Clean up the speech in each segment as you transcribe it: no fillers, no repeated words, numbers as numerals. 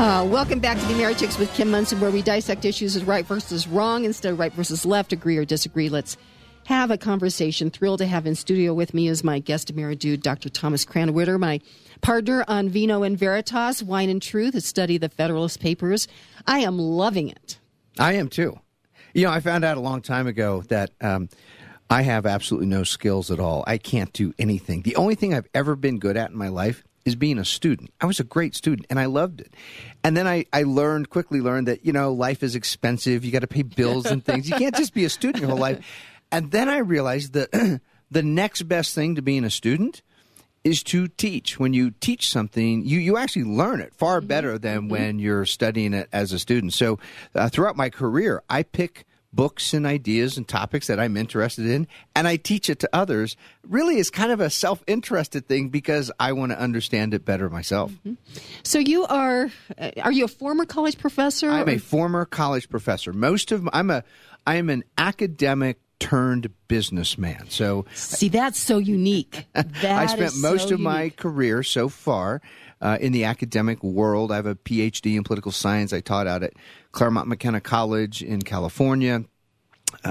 Welcome back to the Americhicks with Kim Monson, where we dissect issues as right versus wrong instead of right versus left, agree or disagree. Let's have a conversation. Thrilled to have in studio with me is my guest Ameridude, Dr. Thomas Krannawitter, my partner on Vino and Veritas, Wine and Truth, a study of the Federalist Papers. I am loving it. I am too. You know, I found out a long time ago that I have absolutely no skills at all. I can't do anything. The only thing I've ever been good at in my life is being a student. I was a great student, and I loved it. And then I quickly learned that, you know, life is expensive. You got to pay bills and things. You can't just be a student your whole life. And then I realized that the next best thing to being a student is to teach. When you teach something, you actually learn it far better than when you're studying it as a student. So throughout my career, I pick books and ideas and topics that I'm interested in, and I teach it to others. Really is kind of a self-interested thing because I want to understand it better myself. Mm-hmm. So you are you a former college professor? I'm a former college professor. I am an academic turned businessman. So see, that's so unique. I spent most of my career so far in the academic world. I have a PhD in political science. I taught out at Claremont McKenna College in California,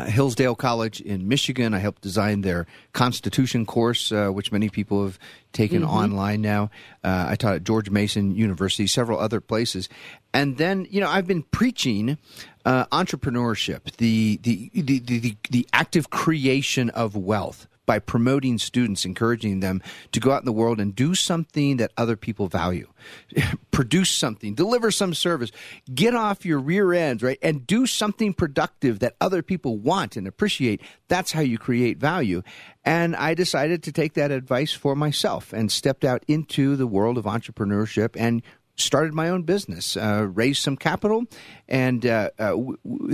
Hillsdale College in Michigan. I helped design their Constitution course, which many people have taken online now. I taught at George Mason University, several other places. And then, you know, I've been preaching entrepreneurship, the active creation of wealth by promoting students, encouraging them to go out in the world and do something that other people value, produce something, deliver some service, get off your rear ends, right, and do something productive that other people want and appreciate. That's how you create value. And I decided to take that advice for myself and stepped out into the world of entrepreneurship and started my own business, raised some capital, and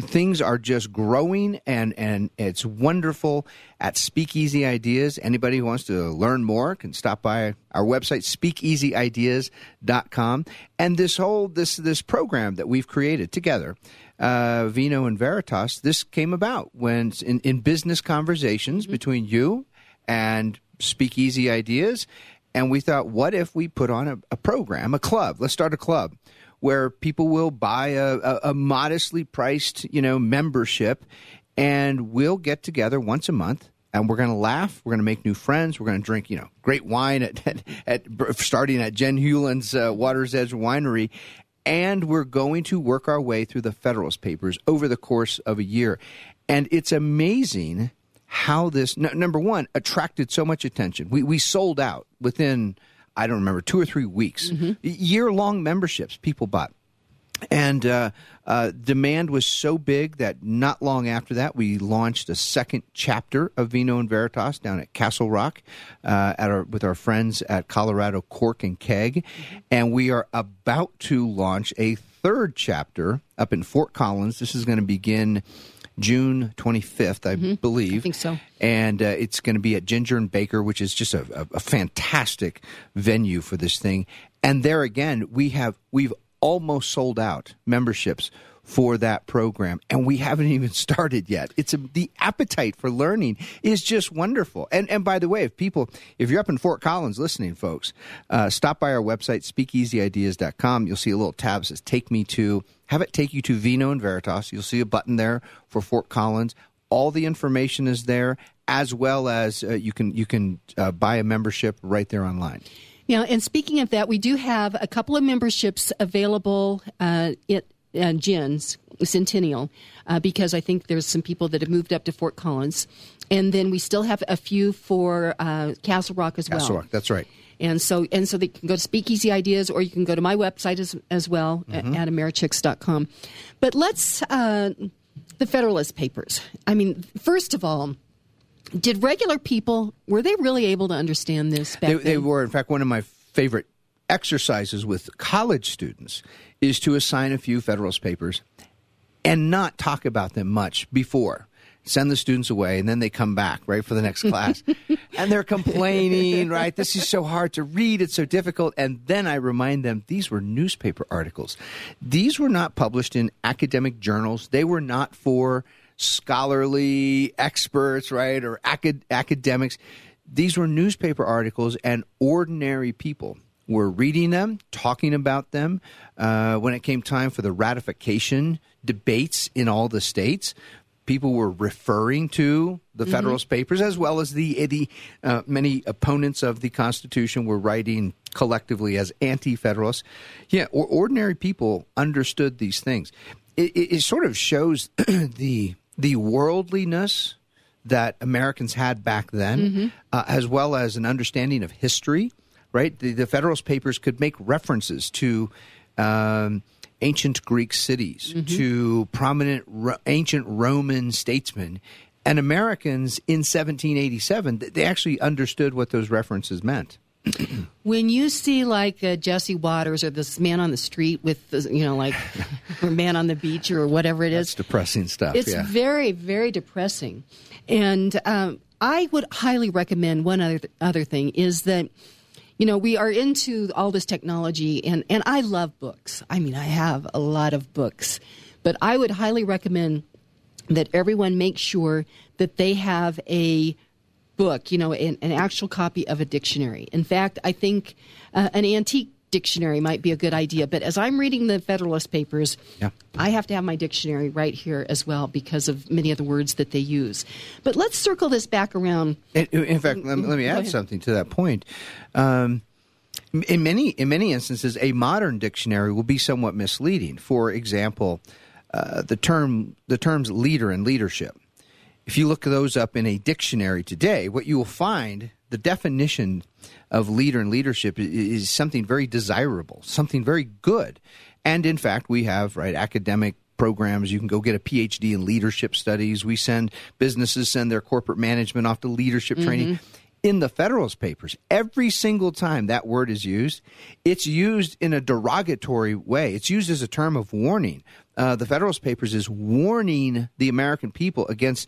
things are just growing, and it's wonderful at Speakeasy Ideas. Anybody who wants to learn more can stop by our website, speakeasyideas.com. And this whole this program that we've created together, Vino and Veritas, this came about when in business conversations between you and Speakeasy Ideas. And we thought, what if we put on a program, a club? Let's start a club where people will buy a modestly priced, you know, membership, and we'll get together once a month, and we're going to laugh. We're going to make new friends. We're going to drink, you know, great wine at starting at Jen Hewland's Water's Edge Winery. And we're going to work our way through the Federalist Papers over the course of a year. And it's amazing how this, number one, attracted so much attention. We sold out within, I don't remember, 2 or 3 weeks. Year-long memberships people bought. And demand was so big that not long after that, we launched a second chapter of Vino and Veritas down at Castle Rock with our friends at Colorado Cork and Keg. And we are about to launch a third chapter up in Fort Collins. This is going to begin June 25th, I believe. I think so. And it's going to be at Ginger and Baker, which is just a fantastic venue for this thing. And there again, we've almost sold out memberships for that program, and we haven't even started yet. The appetite for learning is just wonderful. And by the way, if you're up in Fort Collins listening, folks, stop by our website, speakeasyideas.com. You'll see a little tab that says have it take you to Vino and Veritas. You'll see a button there for Fort Collins. All the information is there, as well as you can buy a membership right there online. Now, and speaking of that, we do have a couple of memberships available at Jen's Centennial, because I think there's some people that have moved up to Fort Collins. And then we still have a few for Castle Rock as well. Castle Rock, that's right. And so they can go to Speakeasy Ideas, or you can go to my website as well, at americhicks.com. But let's, the Federalist Papers. I mean, first of all, did regular people, were they really able to understand this back then? They were. In fact, one of my favorite exercises with college students is to assign a few Federalist Papers and not talk about them much before. Send the students away, and then they come back, right, for the next class. And they're complaining, right? This is so hard to read. It's so difficult. And then I remind them, these were newspaper articles. These were not published in academic journals. They were not for scholarly experts, right, or academics. These were newspaper articles, and ordinary people were reading them, talking about them. When it came time for the ratification debates in all the states, people were referring to the Federalist Papers, as well as the many opponents of the Constitution were writing collectively as anti-Federalists. Yeah, ordinary people understood these things. It sort of shows the worldliness that Americans had back then, as well as an understanding of history, right? The Federalist Papers could make references to ancient Greek cities, to prominent ancient Roman statesmen, and Americans in 1787, they actually understood what those references meant. When you see like Jesse Waters or this man on the street with, or man on the beach or whatever it is. It's depressing stuff. It's very, very depressing. And I would highly recommend one other thing is that, we are into all this technology and I love books. I mean, I have a lot of books, but I would highly recommend that everyone make sure that they have a book, an actual copy of a dictionary. In fact, I think an antique dictionary might be a good idea. But as I'm reading the Federalist Papers, I have to have my dictionary right here as well because of many of the words that they use. But let's circle this back around. In fact, let me add something to that point. In many instances, a modern dictionary will be somewhat misleading. For example, the terms leader and leadership. If you look those up in a dictionary today, what you will find, the definition of leader and leadership is something very desirable, something very good. And in fact, we have academic programs. You can go get a PhD in leadership studies. We businesses send their corporate management off to leadership training. In the Federalist Papers, every single time that word is used, it's used in a derogatory way. It's used as a term of warning. The Federalist Papers is warning the American people against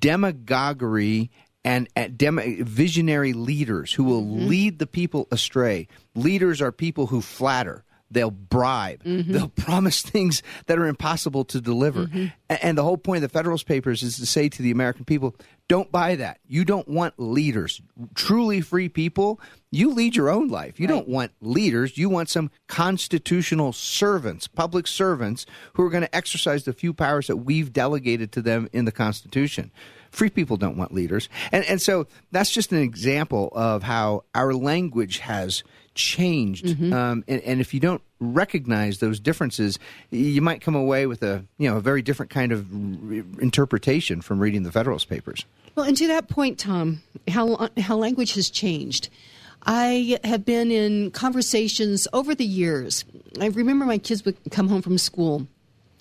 demagoguery and visionary leaders who will lead the people astray. Leaders are people who flatter. They'll bribe. They'll promise things that are impossible to deliver. And the whole point of the Federalist Papers is to say to the American people, don't buy that. You don't want leaders. Truly free people, you lead your own life. You don't want leaders. You want some constitutional servants, public servants, who are going to exercise the few powers that we've delegated to them in the Constitution. Free people don't want leaders. And so that's just an example of how our language has changed. And if you don't recognize those differences, you might come away with a very different kind of interpretation from reading the Federalist Papers. Well, and to that point, Tom, how language has changed. I have been in conversations over the years. I remember my kids would come home from school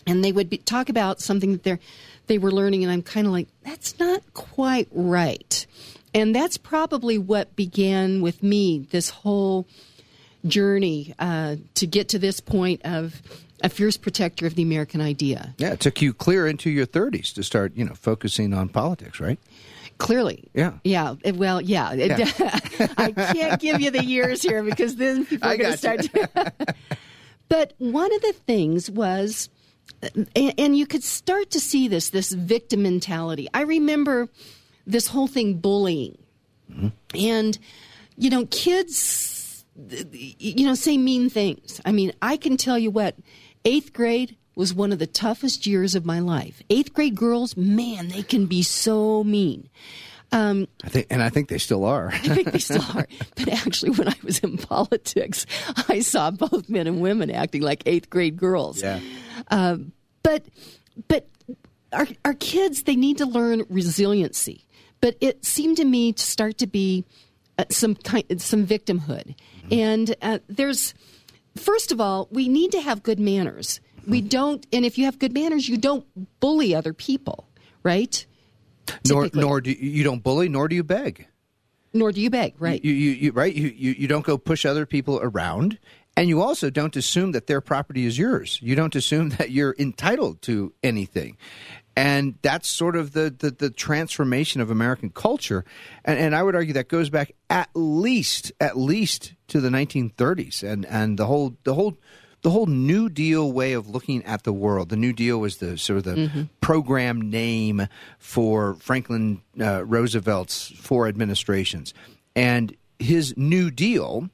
and they would talk about something that they were learning, and I'm kind of like, that's not quite right. And that's probably what began with me, this whole journey to get to this point of a fierce protector of the American idea. Yeah, it took you clear into your 30s to start, focusing on politics, right? Clearly. Yeah. Yeah. Well, yeah. I can't give you the years here because then people are going to start. But one of the things was, and you could start to see this victim mentality. I remember this whole thing, bullying. And, kids, say mean things. I mean, I can tell you what, 8th grade was one of the toughest years of my life. 8th grade girls, man, they can be so mean. I think they still are. I think they still are. But actually, when I was in politics, I saw both men and women acting like 8th grade girls. Yeah. But our kids, they need to learn resiliency. But it seemed to me to start to be some victimhood. And first of all, we need to have good manners. We don't, and if you have good manners, you don't bully other people, right? Nor do you don't bully, nor do you beg. Nor do you beg, right? You don't go push other people around. And you also don't assume that their property is yours. You don't assume that you're entitled to anything. And that's sort of the transformation of American culture. And I would argue that goes back at least to the 1930s and the whole New Deal way of looking at the world. The New Deal was the sort of the program name for Franklin Roosevelt's four administrations. And his New Deal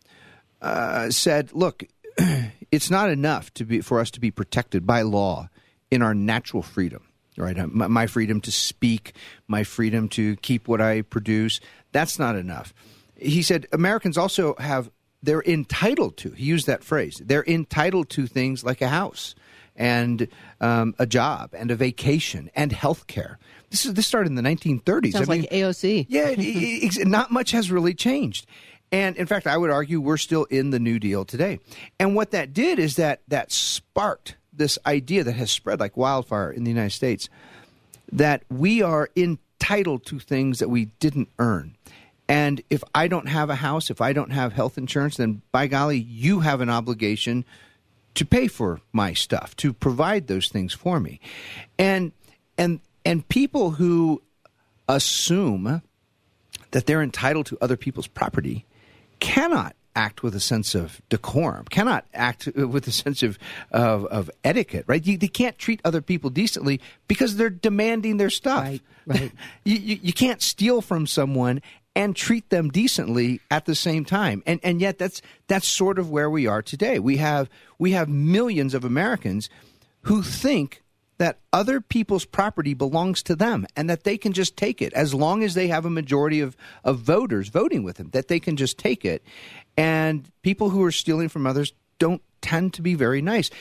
said, look, it's not enough for us to be protected by law in our natural freedom, right? My freedom to speak, my freedom to keep what I produce, that's not enough. He said Americans also they're entitled to, he used that phrase, they're entitled to things like a house and a job and a vacation and health care. This started in the 1930s. Sounds like AOC. Yeah, not much has really changed. And in fact, I would argue we're still in the New Deal today. And what that did is that sparked this idea that has spread like wildfire in the United States, that we are entitled to things that we didn't earn. And if I don't have a house, if I don't have health insurance, then by golly, you have an obligation to pay for my stuff, to provide those things for me. And people who assume that they're entitled to other people's property cannot act with a sense of decorum, cannot act with a sense of etiquette, right? They can't treat other people decently because they're demanding their stuff. Right. You can't steal from someone and treat them decently at the same time. And yet that's sort of where we are today. We have millions of Americans who think that other people's property belongs to them and that they can just take it as long as they have a majority of voters voting with them, that they can just take it. And people who are stealing from others don't tend to be very nice.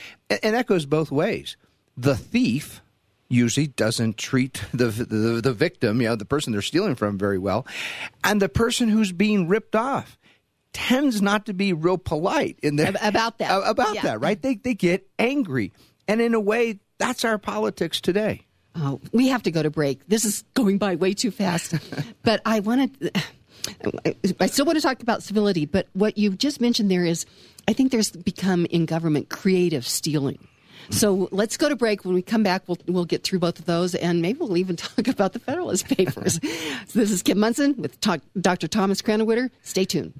And that goes both ways. The thief usually doesn't treat the victim, the person they're stealing from, very well. And the person who's being ripped off tends not to be real polite in their about that, right? They get angry. And in a way, that's our politics today. Oh, we have to go to break. This is going by way too fast. But I still want to talk about civility. But what you just mentioned there is, I think there's become in government creative stealing. So let's go to break. When we come back, we'll get through both of those, and maybe we'll even talk about the Federalist Papers. So this is Kim Monson with Dr. Thomas Krannawitter. Stay tuned.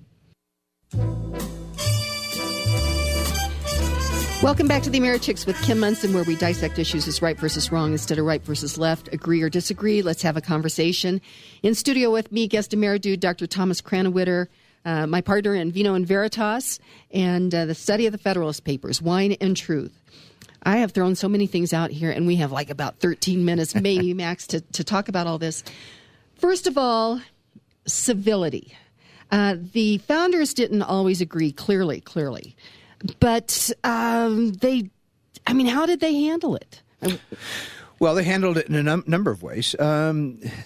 Welcome back to the Americhicks with Kim Monson, where we dissect issues as right versus wrong instead of right versus left, agree or disagree. Let's have a conversation. In studio with me, guest Ameridude, Dr. Thomas Krannawitter, my partner in Vino and Veritas, and the study of the Federalist Papers, Wine and Truth. I have thrown so many things out here, and we have like about 13 minutes, maybe max, to talk about all this. First of all, civility. The founders didn't always agree clearly. But how did they handle it? Well, they handled it in a number of ways.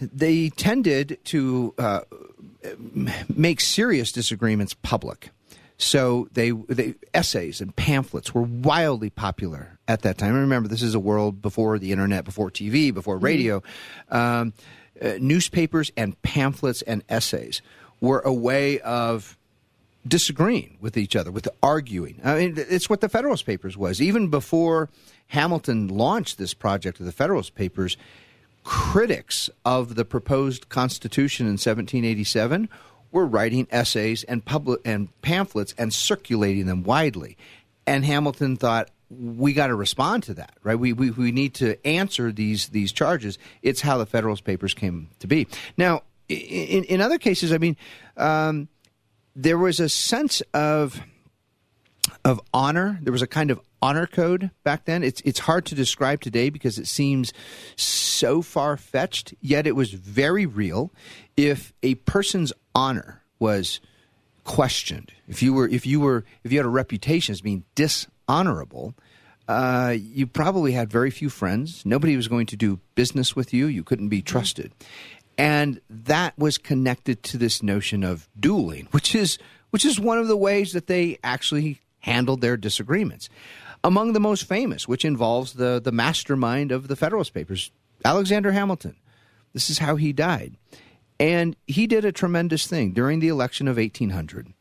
They tended to make serious disagreements public. So they essays and pamphlets were wildly popular at that time. And remember, this is a world before the internet, before TV, before radio. Newspapers and pamphlets and essays were a way of disagreeing with each other, with arguing. I mean, it's what the Federalist Papers was. Even before Hamilton launched this project of the Federalist Papers, critics of the proposed Constitution in 1787 were writing essays and pamphlets and circulating them widely. And Hamilton thought, we got to respond to that, right? We need to answer these charges. It's how the Federalist Papers came to be. Now, in other cases, there was a sense of honor. There was a kind of honor code back then. It's hard to describe today because it seems so far-fetched, yet it was very real. If a person's honor was questioned, if you had a reputation as being dishonorable, you probably had very few friends. Nobody was going to do business with you. You couldn't be trusted. And that was connected to this notion of dueling, which is one of the ways that they actually handled their disagreements. Among the most famous, which involves the mastermind of the Federalist Papers, Alexander Hamilton. This is how he died. And he did a tremendous thing. During the election of 1800,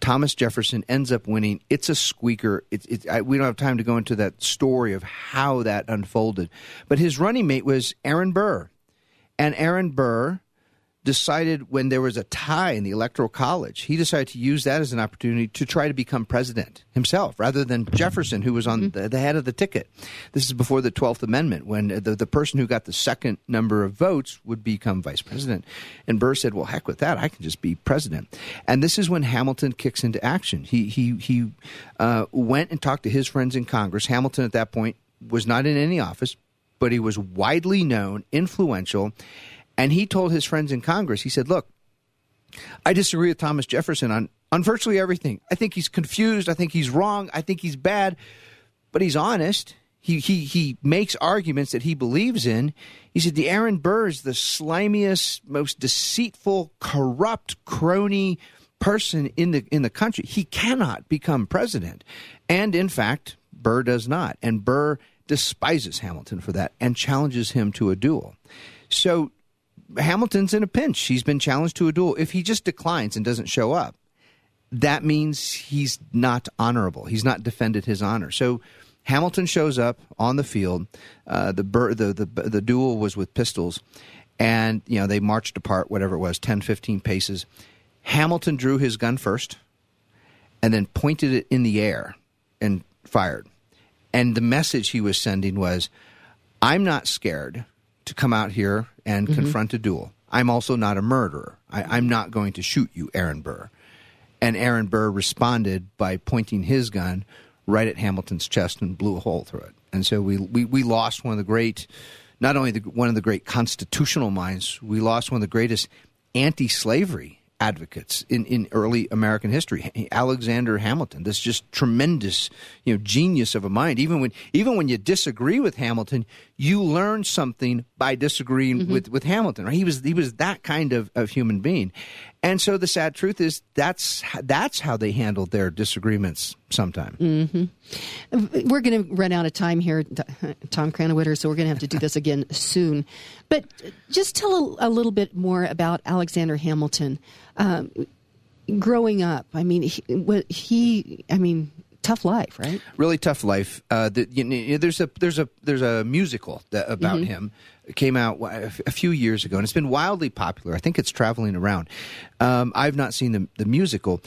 Thomas Jefferson ends up winning. It's a squeaker. We don't have time to go into that story of how that unfolded. But his running mate was Aaron Burr. And Aaron Burr decided when there was a tie in the Electoral College, he decided to use that as an opportunity to try to become president himself rather than Jefferson, who was on the head of the ticket. This is before the 12th Amendment, when the person who got the second number of votes would become vice president. And Burr said, well, heck with that. I can just be president. And this is when Hamilton kicks into action. He went and talked to his friends in Congress. Hamilton at that point was not in any office, but he was widely known, influential. And he told his friends in Congress, he said, look, I disagree with Thomas Jefferson on virtually everything. I think he's confused. I think he's wrong. I think he's bad. But he's honest. He makes arguments that he believes in. He said the Aaron Burr is the slimiest, most deceitful, corrupt crony person in the country. He cannot become president. And in fact, Burr does not. And Burr despises Hamilton for that and challenges him to a duel. So Hamilton's in a pinch. He's been challenged to a duel. If he just declines and doesn't show up, that means he's not honorable. He's not defended his honor. So Hamilton shows up on the field. The duel was with pistols, and they marched apart, whatever it was, 10, 15 paces. Hamilton drew his gun first and then pointed it in the air and fired. And the message he was sending was, I'm not scared to come out here and confront a duel. I'm also not a murderer. I'm not going to shoot you, Aaron Burr. And Aaron Burr responded by pointing his gun right at Hamilton's chest and blew a hole through it. And so we lost one of the great, not only one of the great constitutional minds, we lost one of the greatest anti-slavery advocates in early American history, Alexander Hamilton. This just tremendous, genius of a mind. Even when you disagree with Hamilton, you learn something by disagreeing with Hamilton. Right? He was that kind of human being. And so the sad truth is that's how they handled their disagreements sometime. Mm-hmm. We're going to run out of time here, Tom Krannawitter, so we're going to have to do this again soon. But just tell a little bit more about Alexander Hamilton. Growing up, tough life, right? Really tough life. There's a musical about him. It came out a few years ago, and it's been wildly popular. I think it's traveling around. I've not seen the musical,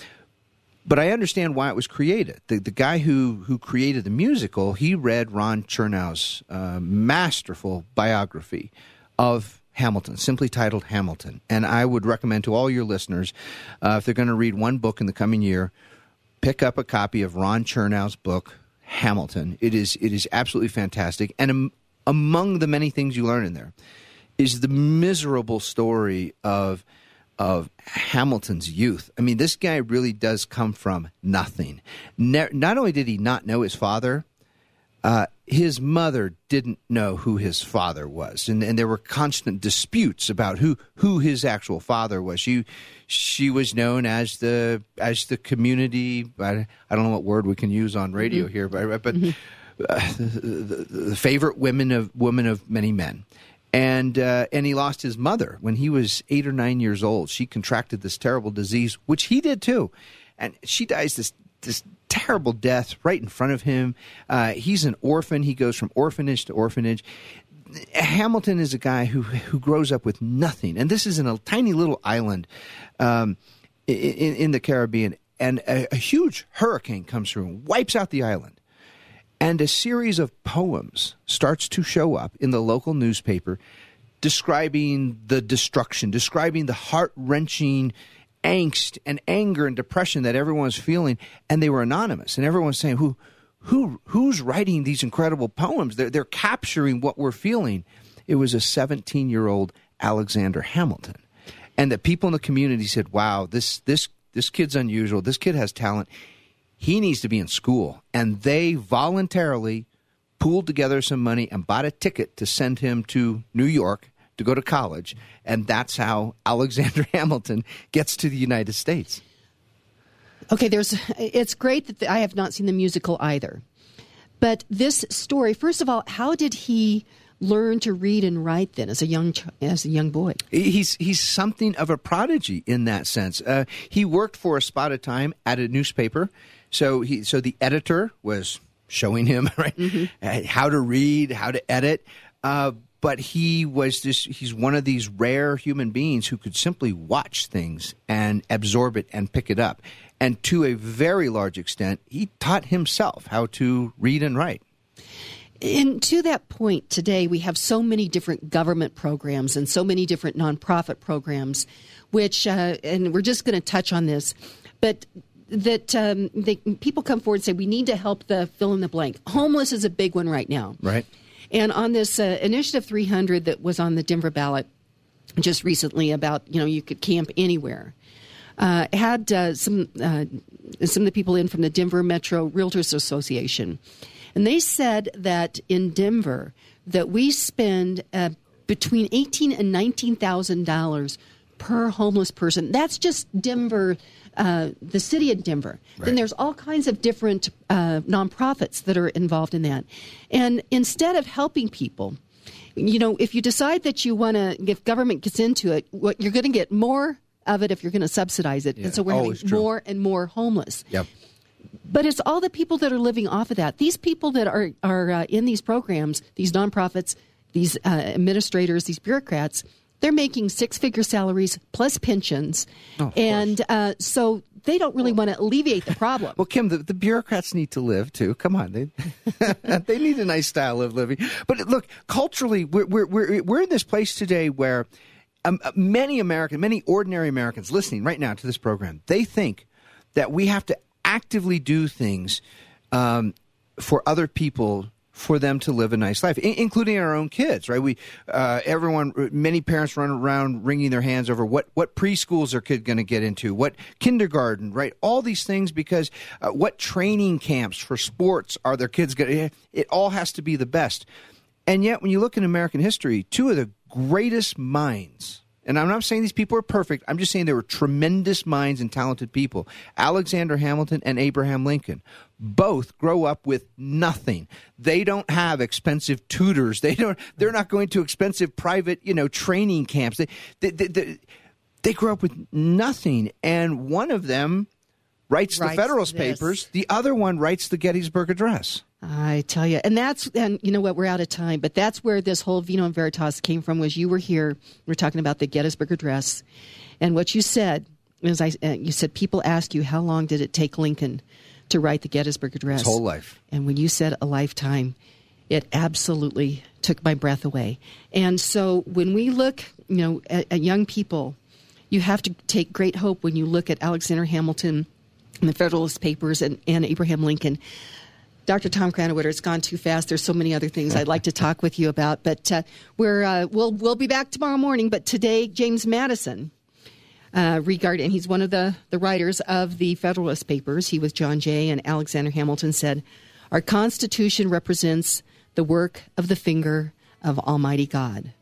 but I understand why it was created. The guy who created the musical, he read Ron Chernow's masterful biography of Hamilton, simply titled Hamilton. And I would recommend to all your listeners, if they're going to read one book in the coming year, pick up a copy of Ron Chernow's book, Hamilton. It is absolutely fantastic. And among the many things you learn in there is the miserable story of Hamilton's youth. I mean, this guy really does come from nothing. Not only did he not know his father, his mother didn't know who his father was, and there were constant disputes about who his actual father was. She was known as the community. I don't know what word we can use on radio here, but the favorite woman of many men, and he lost his mother when he was 8 or 9 years old. She contracted this terrible disease, which he did too, and she dies this terrible death right in front of him. He's an orphan. He goes from orphanage to orphanage. Hamilton is a guy who grows up with nothing. And this is in a tiny little island in the Caribbean. And a huge hurricane comes through and wipes out the island. And a series of poems starts to show up in the local newspaper describing the destruction, describing the heart-wrenching angst and anger and depression that everyone's feeling, and they were anonymous, and everyone's saying, who's writing these incredible poems? They're capturing what we're feeling. It was a 17-year-old Alexander Hamilton, and the people in the community said, wow, this kid's unusual. This kid has talent. He needs to be in school. And they voluntarily pooled together some money and bought a ticket to send him to New York to go to college, and that's how Alexander Hamilton gets to the United States. Okay, it's great that I have not seen the musical either. But this story, first of all, how did he learn to read and write then as a young boy? He's something of a prodigy in that sense. He worked for a spot of time at a newspaper, so the editor was showing him how to read, how to edit. But he was this, he's one of these rare human beings who could simply watch things and absorb it and pick it up. And to a very large extent, he taught himself how to read and write. And to that point, today we have so many different government programs and so many different nonprofit programs, which, and we're just going to touch on this, but that people come forward and say, we need to help the fill in the blank. Homeless is a big one right now. Right. And on this Initiative 300 that was on the Denver ballot just recently about, you know, you could camp anywhere, had some of the people in from the Denver Metro Realtors Association. And they said that in Denver that we spend between $18,000 and $19,000 per homeless person. That's just Denver, the city of Denver. Right. Then there's all kinds of different nonprofits that are involved in that. And instead of helping people, you know, if you decide that you want to, if government gets into it, what you're going to get more of it if you're going to subsidize it. Yeah. And so we're having more and more homeless. Yep. But it's all the people that are living off of that. These people that are in these programs, these nonprofits, these administrators, these bureaucrats, they're making six-figure salaries plus pensions. Oh, and so they don't really want to alleviate the problem. Well, Kim, the bureaucrats need to live, too. Come on. They need a nice style of living. But look, culturally, we're in this place today where many ordinary Americans listening right now to this program, they think that we have to actively do things for other people for them to live a nice life, including our own kids, right? We, many parents run around wringing their hands over what preschools their kid going to get into, what kindergarten, right? All these things because what training camps for sports are their kids going to, it all has to be the best. And yet when you look in American history, two of the greatest minds, and I'm not saying these people are perfect, I'm just saying they were tremendous minds and talented people, Alexander Hamilton and Abraham Lincoln, both grow up with nothing. They don't have expensive tutors. They're not going to expensive private, you know, training camps. They grew up with nothing. And one of them writes the Federalist Papers. The other one writes the Gettysburg Address. I tell you, and you know what, we're out of time, but that's where this whole Vino and Veritas came from, was you were here, we're talking about the Gettysburg Address, and what you said is, you said, people ask you, how long did it take Lincoln to write the Gettysburg Address? His whole life. And when you said a lifetime, it absolutely took my breath away. And so when we look, you know, at young people, you have to take great hope when you look at Alexander Hamilton and the Federalist Papers and Abraham Lincoln. Dr. Tom Krannawitter, it's gone too fast. There's so many other things I'd like to talk with you about, but we'll be back tomorrow morning. But today, James Madison, and he's one of the writers of the Federalist Papers. He was John Jay and Alexander Hamilton, said, "Our Constitution represents the work of the finger of Almighty God."